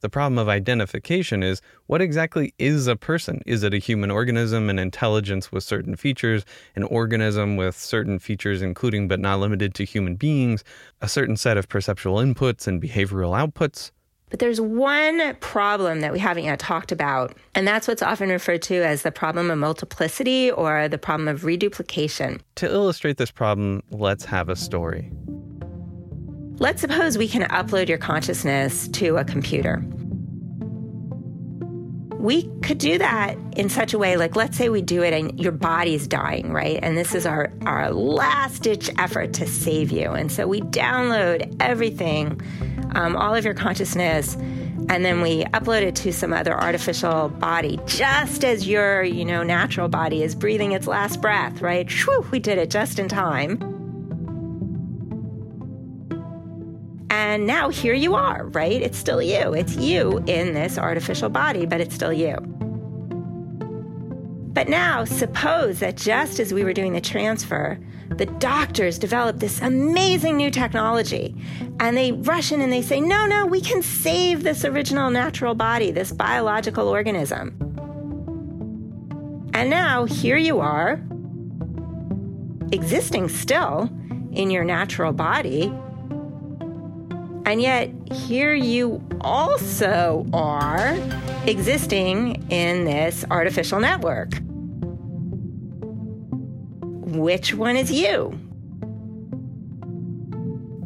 The problem of identification is, what exactly is a person? Is it a human organism, an intelligence with certain features, an organism with certain features including but not limited to human beings, a certain set of perceptual inputs and behavioral outputs? But there's one problem that we haven't yet talked about, and that's what's often referred to as the problem of multiplicity or the problem of reduplication. To illustrate this problem, let's have a story. Let's suppose we can upload your consciousness to a computer. We could do that in such a way, like let's say we do it and your body's dying, right? And this is our, our last-ditch effort to save you. And so we download everything, um, all of your consciousness, and then we upload it to some other artificial body, just as your, you know, natural body is breathing its last breath, right? Shoo, we did it just in time. And now here you are, right? It's still you. It's you in this artificial body, but it's still you. But now, suppose that just as we were doing the transfer, the doctors develop this amazing new technology, and they rush in and they say, no, no, we can save this original natural body, this biological organism. And now, here you are, existing still in your natural body, and yet, here you also are existing in this artificial network. Which one is you?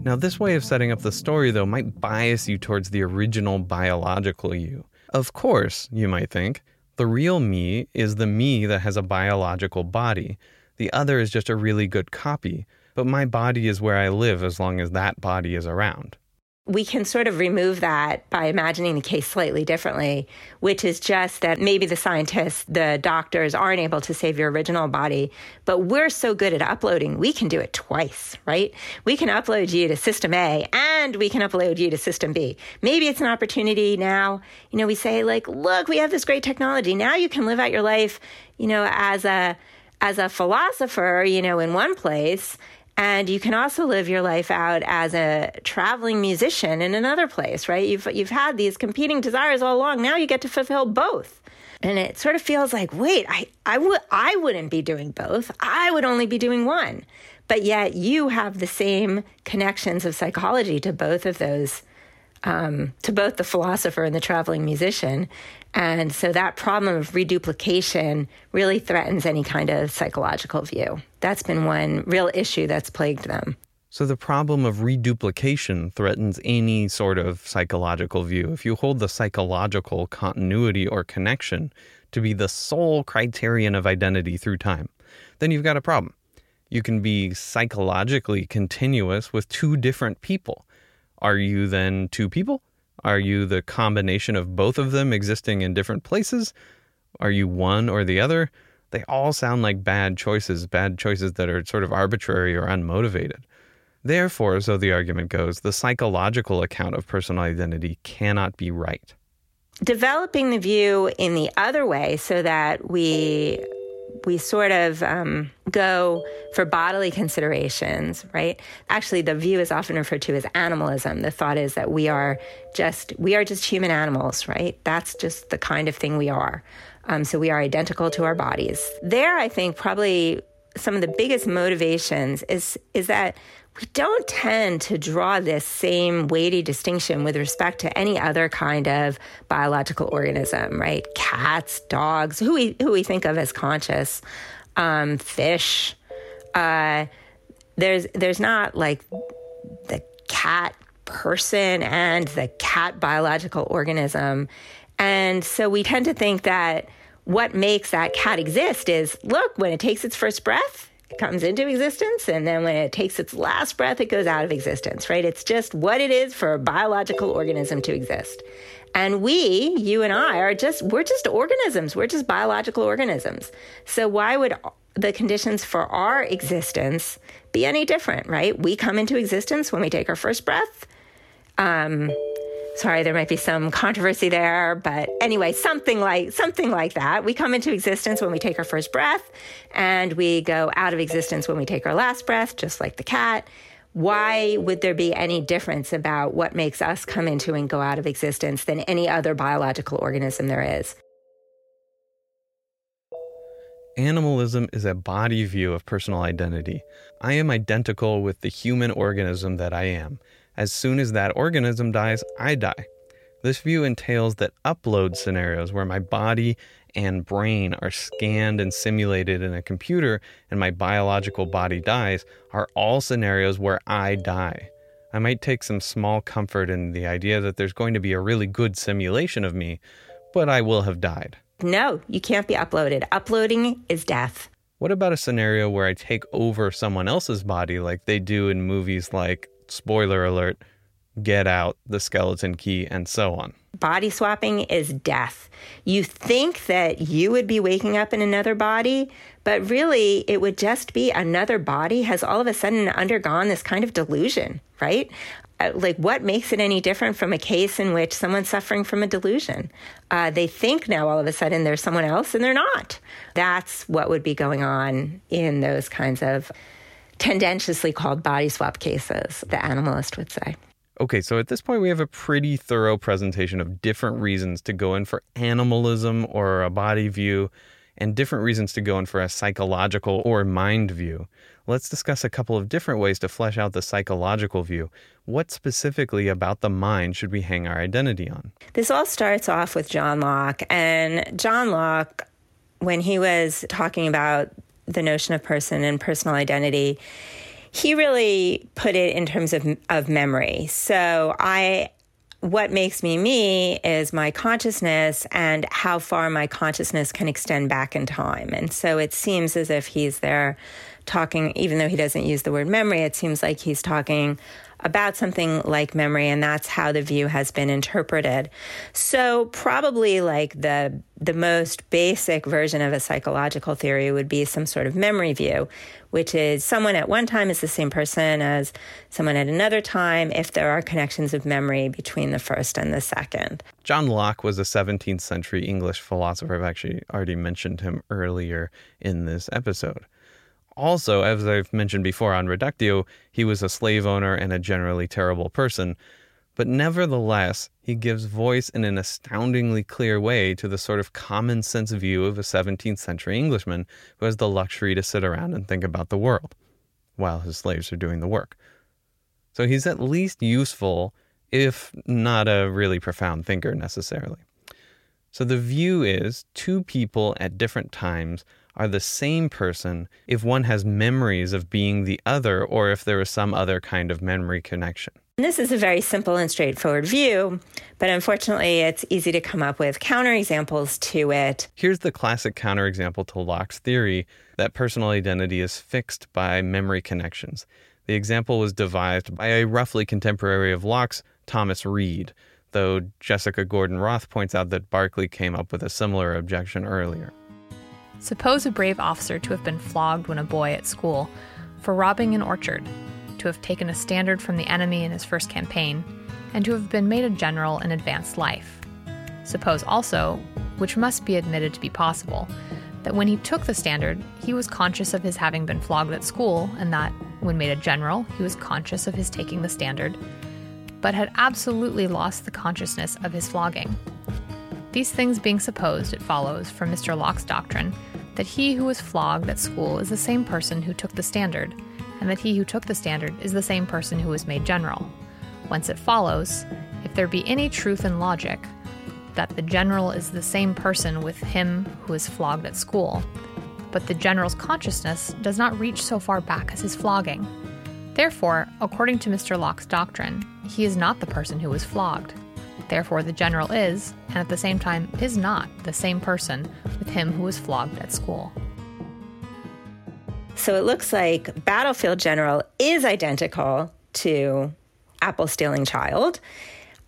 Now, this way of setting up the story, though, might bias you towards the original biological you. Of course, you might think, the real me is the me that has a biological body. The other is just a really good copy. But my body is where I live as long as that body is around. We can sort of remove that by imagining the case slightly differently, which is just that maybe the scientists, the doctors aren't able to save your original body, but we're so good at uploading, we can do it twice, right? We can upload you to System A and we can upload you to System B. Maybe it's an opportunity now. You know, we say like, look, we have this great technology. Now you can live out your life, you know, as a as a philosopher, you know, in one place. And you can also live your life out as a traveling musician in another place, right? You've you've had these competing desires all along. Now you get to fulfill both. And it sort of feels like, wait, I, I, w- I wouldn't be doing both. I would only be doing one. But yet you have the same connections of psychology to both of those, um, to both the philosopher and the traveling musician. And so that problem of reduplication really threatens any kind of psychological view. That's been one real issue that's plagued them. So the problem of reduplication threatens any sort of psychological view. If you hold the psychological continuity or connection to be the sole criterion of identity through time, then you've got a problem. You can be psychologically continuous with two different people. Are you then two people? Are you the combination of both of them existing in different places? Are you one or the other? They all sound like bad choices, bad choices that are sort of arbitrary or unmotivated. Therefore, so the argument goes, the psychological account of personal identity cannot be right. Developing the view in the other way so that we we sort of um, go for bodily considerations, right? Actually, the view is often referred to as animalism. The thought is that we are just we are just human animals, right? That's just the kind of thing we are. Um, so we are identical to our bodies. There, I think, probably some of the biggest motivations is is that we don't tend to draw this same weighty distinction with respect to any other kind of biological organism, right? Cats, dogs, who we who we think of as conscious, um, fish. Uh, there's there's not like the cat person and the cat biological organism. And so we tend to think that what makes that cat exist is, look, when it takes its first breath, it comes into existence, and then when it takes its last breath, it goes out of existence, right? It's just what it is for a biological organism to exist. And we, you and I, are just, we're just organisms. We're just biological organisms. So why would the conditions for our existence be any different, right? We come into existence when we take our first breath. Um, sorry, there might be some controversy there, but anyway, something like something like that. We come into existence when we take our first breath, and we go out of existence when we take our last breath, just like the cat. Why would there be any difference about what makes us come into and go out of existence than any other biological organism there is? Animalism is a body view of personal identity. I am identical with the human organism that I am. As soon as that organism dies, I die. This view entails that upload scenarios where my body and brain are scanned and simulated in a computer and my biological body dies are all scenarios where I die. I might take some small comfort in the idea that there's going to be a really good simulation of me, but I will have died. No, you can't be uploaded. Uploading is death. What about a scenario where I take over someone else's body like they do in movies like, spoiler alert, Get Out, The Skeleton Key, and so on? Body swapping is death. You think that you would be waking up in another body, but really it would just be another body has all of a sudden undergone this kind of delusion, right? Like, what makes it any different from a case in which someone's suffering from a delusion? Uh, they think now all of a sudden there's someone else and they're not. That's what would be going on in those kinds of tendentiously called body swap cases, the animalist would say. Okay, so at this point we have a pretty thorough presentation of different reasons to go in for animalism or a body view and different reasons to go in for a psychological or mind view. Let's discuss a couple of different ways to flesh out the psychological view. What specifically about the mind should we hang our identity on? This all starts off with John Locke. And John Locke, when he was talking about the notion of person and personal identity, he really put it in terms of, of memory. So I... what makes me me is my consciousness and how far my consciousness can extend back in time. And so it seems as if he's there talking, even though he doesn't use the word memory, it seems like he's talking about something like memory, and that's how the view has been interpreted. So probably like the the most basic version of a psychological theory would be some sort of memory view, which is someone at one time is the same person as someone at another time if there are connections of memory between the first and the second. John Locke was a seventeenth century English philosopher. I've actually already mentioned him earlier in this episode. Also, as I've mentioned before on Reductio, he was a slave owner and a generally terrible person. But nevertheless, he gives voice in an astoundingly clear way to the sort of common sense view of a seventeenth century Englishman who has the luxury to sit around and think about the world while his slaves are doing the work. So he's at least useful, if not a really profound thinker necessarily. So the view is two people at different times are the same person if one has memories of being the other or if there is some other kind of memory connection. And this is a very simple and straightforward view, but unfortunately it's easy to come up with counterexamples to it. Here's the classic counterexample to Locke's theory that personal identity is fixed by memory connections. The example was devised by a roughly contemporary of Locke's, Thomas Reid, though Jessica Gordon Roth points out that Berkeley came up with a similar objection earlier. Suppose a brave officer to have been flogged when a boy at school for robbing an orchard, to have taken a standard from the enemy in his first campaign, and to have been made a general in advanced life. Suppose also, which must be admitted to be possible, that when he took the standard, he was conscious of his having been flogged at school, and that, when made a general, he was conscious of his taking the standard, but had absolutely lost the consciousness of his flogging. These things being supposed, it follows from Mister Locke's doctrine that he who was flogged at school is the same person who took the standard, and that he who took the standard is the same person who was made general. Whence it follows, if there be any truth in logic, that the general is the same person with him who is flogged at school, but the general's consciousness does not reach so far back as his flogging. Therefore, according to Mister Locke's doctrine, he is not the person who was flogged. Therefore, the general is, and at the same time is not, the same person with him who was flogged at school. So it looks like battlefield general is identical to apple-stealing child.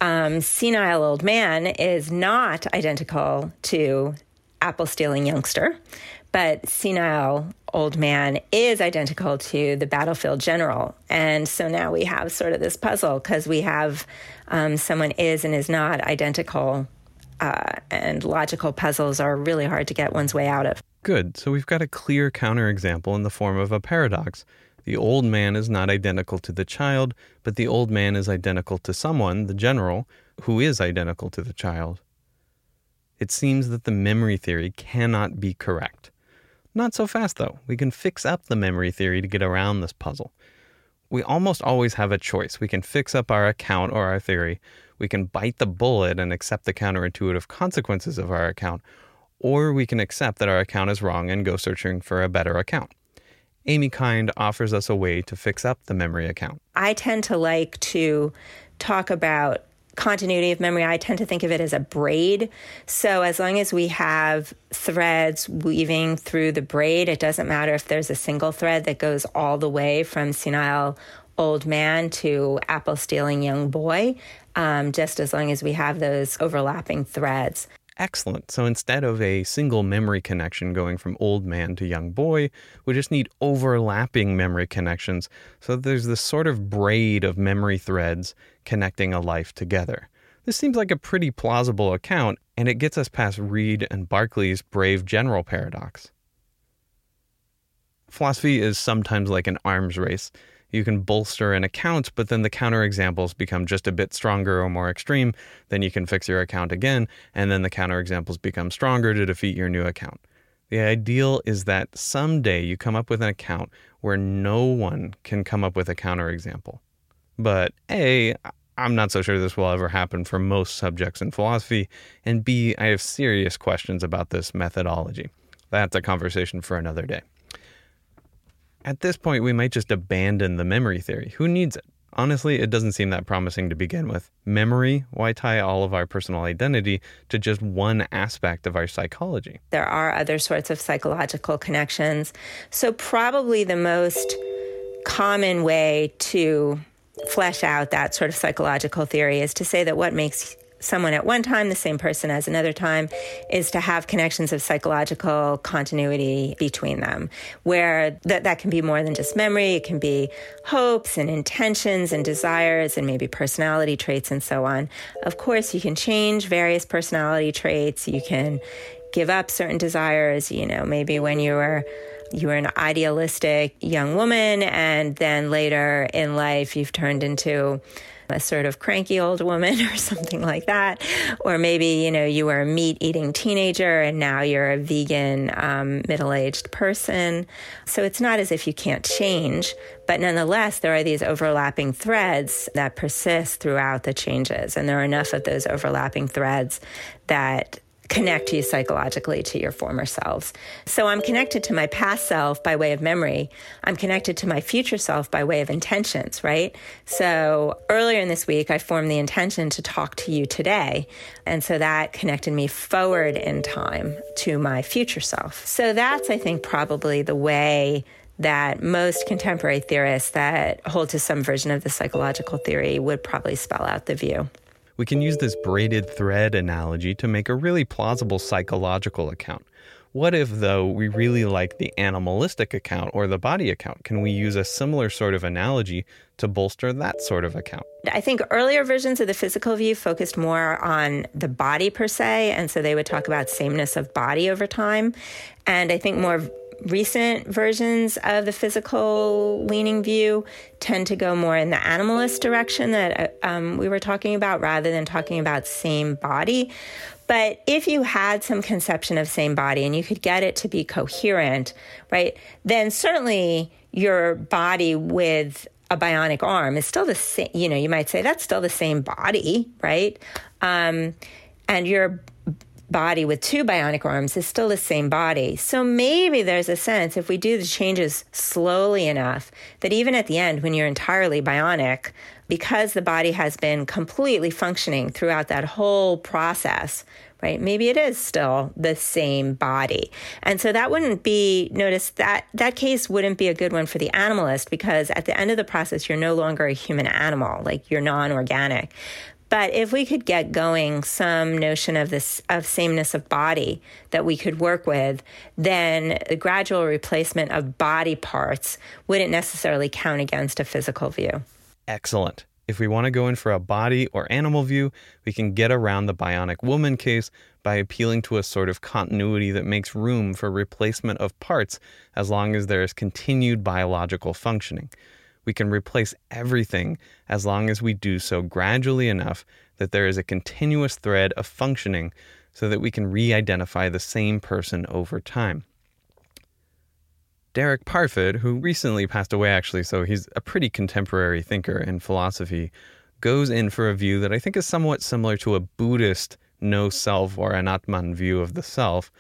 Um, senile old man is not identical to apple-stealing youngster. but senile old man is identical to the battlefield general. And so now we have sort of this puzzle because we have um, someone is and is not identical, uh, and logical puzzles are really hard to get one's way out of. Good. So we've got a clear counterexample in the form of a paradox. The old man is not identical to the child, but the old man is identical to someone, the general, who is identical to the child. It seems that the memory theory cannot be correct. Not so fast, though. We can fix up the memory theory to get around this puzzle. We almost always have a choice. We can fix up our account or our theory. We can bite the bullet and accept the counterintuitive consequences of our account, or we can accept that our account is wrong and go searching for a better account. Amy Kind offers us a way to fix up the memory account. I tend to like to talk about continuity of memory. I tend to think of it as a braid. So as long as we have threads weaving through the braid, it doesn't matter if there's a single thread that goes all the way from senile old man to apple-stealing young boy, um, just as long as we have those overlapping threads. Excellent. So instead of a single memory connection going from old man to young boy, we just need overlapping memory connections. So there's this sort of braid of memory threads connecting a life together. This seems like a pretty plausible account, and it gets us past Reid and Berkeley's brave general paradox. Philosophy is sometimes like an arms race. You can bolster an account, but then the counterexamples become just a bit stronger or more extreme. Then you can fix your account again, and then the counterexamples become stronger to defeat your new account. The ideal is that someday you come up with an account where no one can come up with a counterexample. But A, I'm not so sure this will ever happen for most subjects in philosophy, and B, I have serious questions about this methodology. That's a conversation for another day. At this point, we might just abandon the memory theory. Who needs it? Honestly, it doesn't seem that promising to begin with. Memory, why tie all of our personal identity to just one aspect of our psychology? There are other sorts of psychological connections. So probably the most common way to flesh out that sort of psychological theory is to say that what makes someone at one time the same person as another time is to have connections of psychological continuity between them, where that that can be more than just memory. It can be hopes and intentions and desires and maybe personality traits and so on. Of course, you can change various personality traits. You can give up certain desires. You know, maybe when you were you were an idealistic young woman and then later in life you've turned into a sort of cranky old woman or something like that. Or maybe, you know, you were a meat-eating teenager and now you're a vegan, um, middle-aged person. So it's not as if you can't change, but nonetheless, there are these overlapping threads that persist throughout the changes. And there are enough of those overlapping threads that connect you psychologically to your former selves. So I'm connected to my past self by way of memory. I'm connected to my future self by way of intentions, right? So earlier in this week, I formed the intention to talk to you today. And so that connected me forward in time to my future self. So that's, I think, probably the way that most contemporary theorists that hold to some version of the psychological theory would probably spell out the view. We can use this braided thread analogy to make a really plausible psychological account. What if, though, we really like the animalistic account or the body account? Can we use a similar sort of analogy to bolster that sort of account? I think earlier versions of the physical view focused more on the body per se, and so they would talk about sameness of body over time. And I think more recent versions of the physical leaning view tend to go more in the animalist direction that um, we were talking about rather than talking about same body. But if you had some conception of same body and you could get it to be coherent, right, then certainly your body with a bionic arm is still the same. You know, you might say that's still the same body, right? Um, and your body with two bionic arms is still the same body. So maybe there's a sense if we do the changes slowly enough that even at the end when you're entirely bionic, because the body has been completely functioning throughout that whole process, right? Maybe it is still the same body. And so that wouldn't be, notice that that case wouldn't be a good one for the animalist because at the end of the process, you're no longer a human animal, like you're non-organic. But if we could get going some notion of this of sameness of body that we could work with, then the gradual replacement of body parts wouldn't necessarily count against a physical view. Excellent. If we want to go in for a body or animal view, we can get around the bionic woman case by appealing to a sort of continuity that makes room for replacement of parts as long as there is continued biological functioning. We can replace everything as long as we do so gradually enough that there is a continuous thread of functioning so that we can re-identify the same person over time. Derek Parfit, who recently passed away actually, so he's a pretty contemporary thinker in philosophy, goes in for a view that I think is somewhat similar to a Buddhist no-self or anatman view of the self.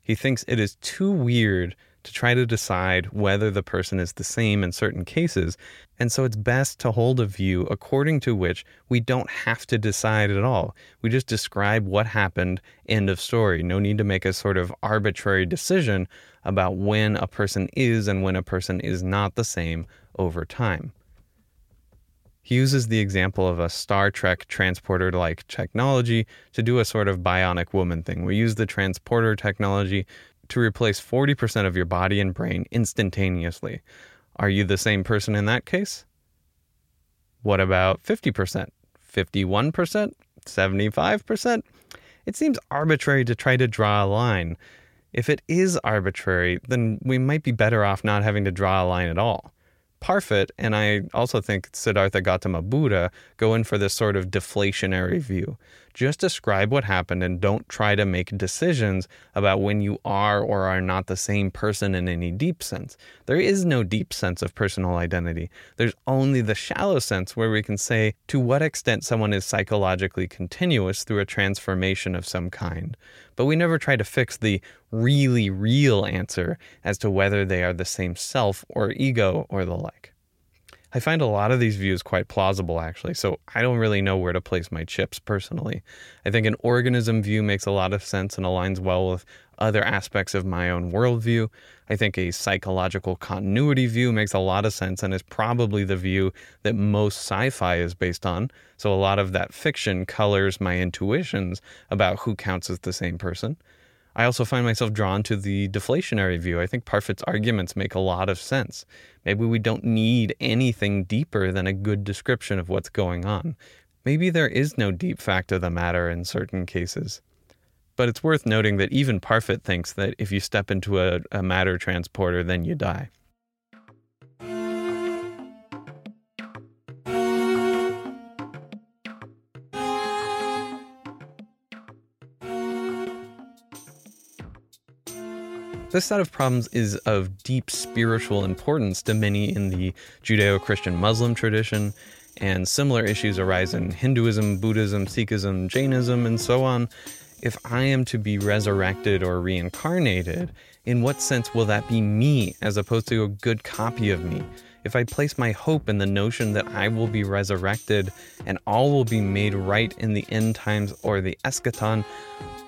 He thinks it is too weird to try to decide whether the person is the same in certain cases, and so it's best to hold a view according to which we don't have to decide at all. We just describe what happened, end of story. No need to make a sort of arbitrary decision about when a person is and when a person is not the same over time. He uses the example of a Star Trek transporter-like technology to do a sort of bionic woman thing. We use the transporter technology to replace forty percent of your body and brain instantaneously. Are you the same person in that case? What about fifty percent? fifty-one percent? seventy-five percent? It seems arbitrary to try to draw a line. If it is arbitrary, then we might be better off not having to draw a line at all. Parfit, and I also think Siddhartha Gautama Buddha, go in for this sort of deflationary view. Just describe what happened and don't try to make decisions about when you are or are not the same person in any deep sense. There is no deep sense of personal identity. There's only the shallow sense where we can say to what extent someone is psychologically continuous through a transformation of some kind. But we never try to fix the really real answer as to whether they are the same self or ego or the like. I find a lot of these views quite plausible, actually, so I don't really know where to place my chips personally. I think an organism view makes a lot of sense and aligns well with other aspects of my own worldview. I think a psychological continuity view makes a lot of sense and is probably the view that most sci-fi is based on. So a lot of that fiction colors my intuitions about who counts as the same person. I also find myself drawn to the deflationary view. I think Parfit's arguments make a lot of sense. Maybe we don't need anything deeper than a good description of what's going on. Maybe there is no deep fact of the matter in certain cases. But it's worth noting that even Parfit thinks that if you step into a, a matter transporter, then you die. This set of problems is of deep spiritual importance to many in the Judeo-Christian Muslim tradition, and similar issues arise in Hinduism, Buddhism, Sikhism, Jainism, and so on. If I am to be resurrected or reincarnated, in what sense will that be me as opposed to a good copy of me? If I place my hope in the notion that I will be resurrected and all will be made right in the end times or the eschaton,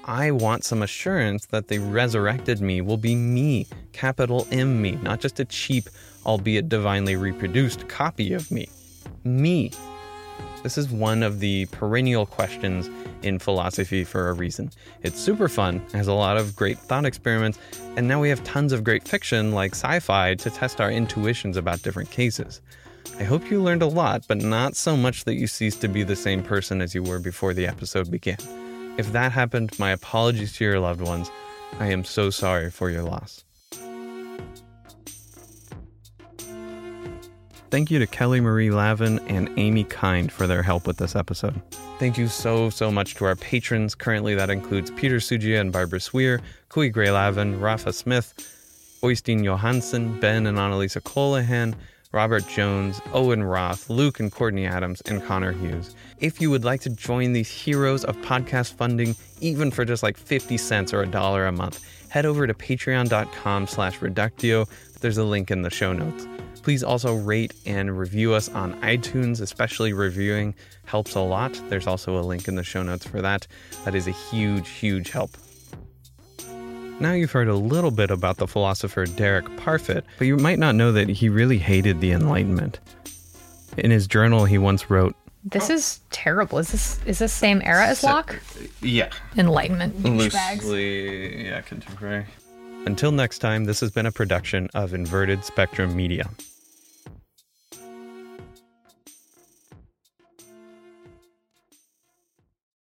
I want some assurance that the resurrected me will be me, capital M me, not just a cheap, albeit divinely reproduced copy of me. Me. This is one of the perennial questions in philosophy for a reason. It's super fun, has a lot of great thought experiments, and now we have tons of great fiction like sci-fi to test our intuitions about different cases. I hope you learned a lot, but not so much that you ceased to be the same person as you were before the episode began. If that happened, my apologies to your loved ones. I am so sorry for your loss. Thank you to Kelly Marie Lavin and Amy Kind for their help with this episode. Thank you so, so much to our patrons. Currently, that includes Peter Sugia and Barbara Sweer, Kui Gray Lavin, Rafa Smith, Oystein Johansson, Ben and Annalisa Colohan, Robert Jones, Owen Roth, Luke and Courtney Adams, and Connor Hughes. If you would like to join these heroes of podcast funding, even for just like fifty cents or a dollar a month, head over to patreon.com slash Reductio. There's a link in the show notes. Please also rate and review us on iTunes, especially reviewing helps a lot. There's also a link in the show notes for that. That is a huge, huge help. Now you've heard a little bit about the philosopher Derek Parfit, but you might not know that he really hated the Enlightenment. In his journal, he once wrote, This oh. is terrible. Is this is this same era as Locke? Yeah. Enlightenment. Loosely, yeah, contemporary. Until next time, this has been a production of Inverted Spectrum Media.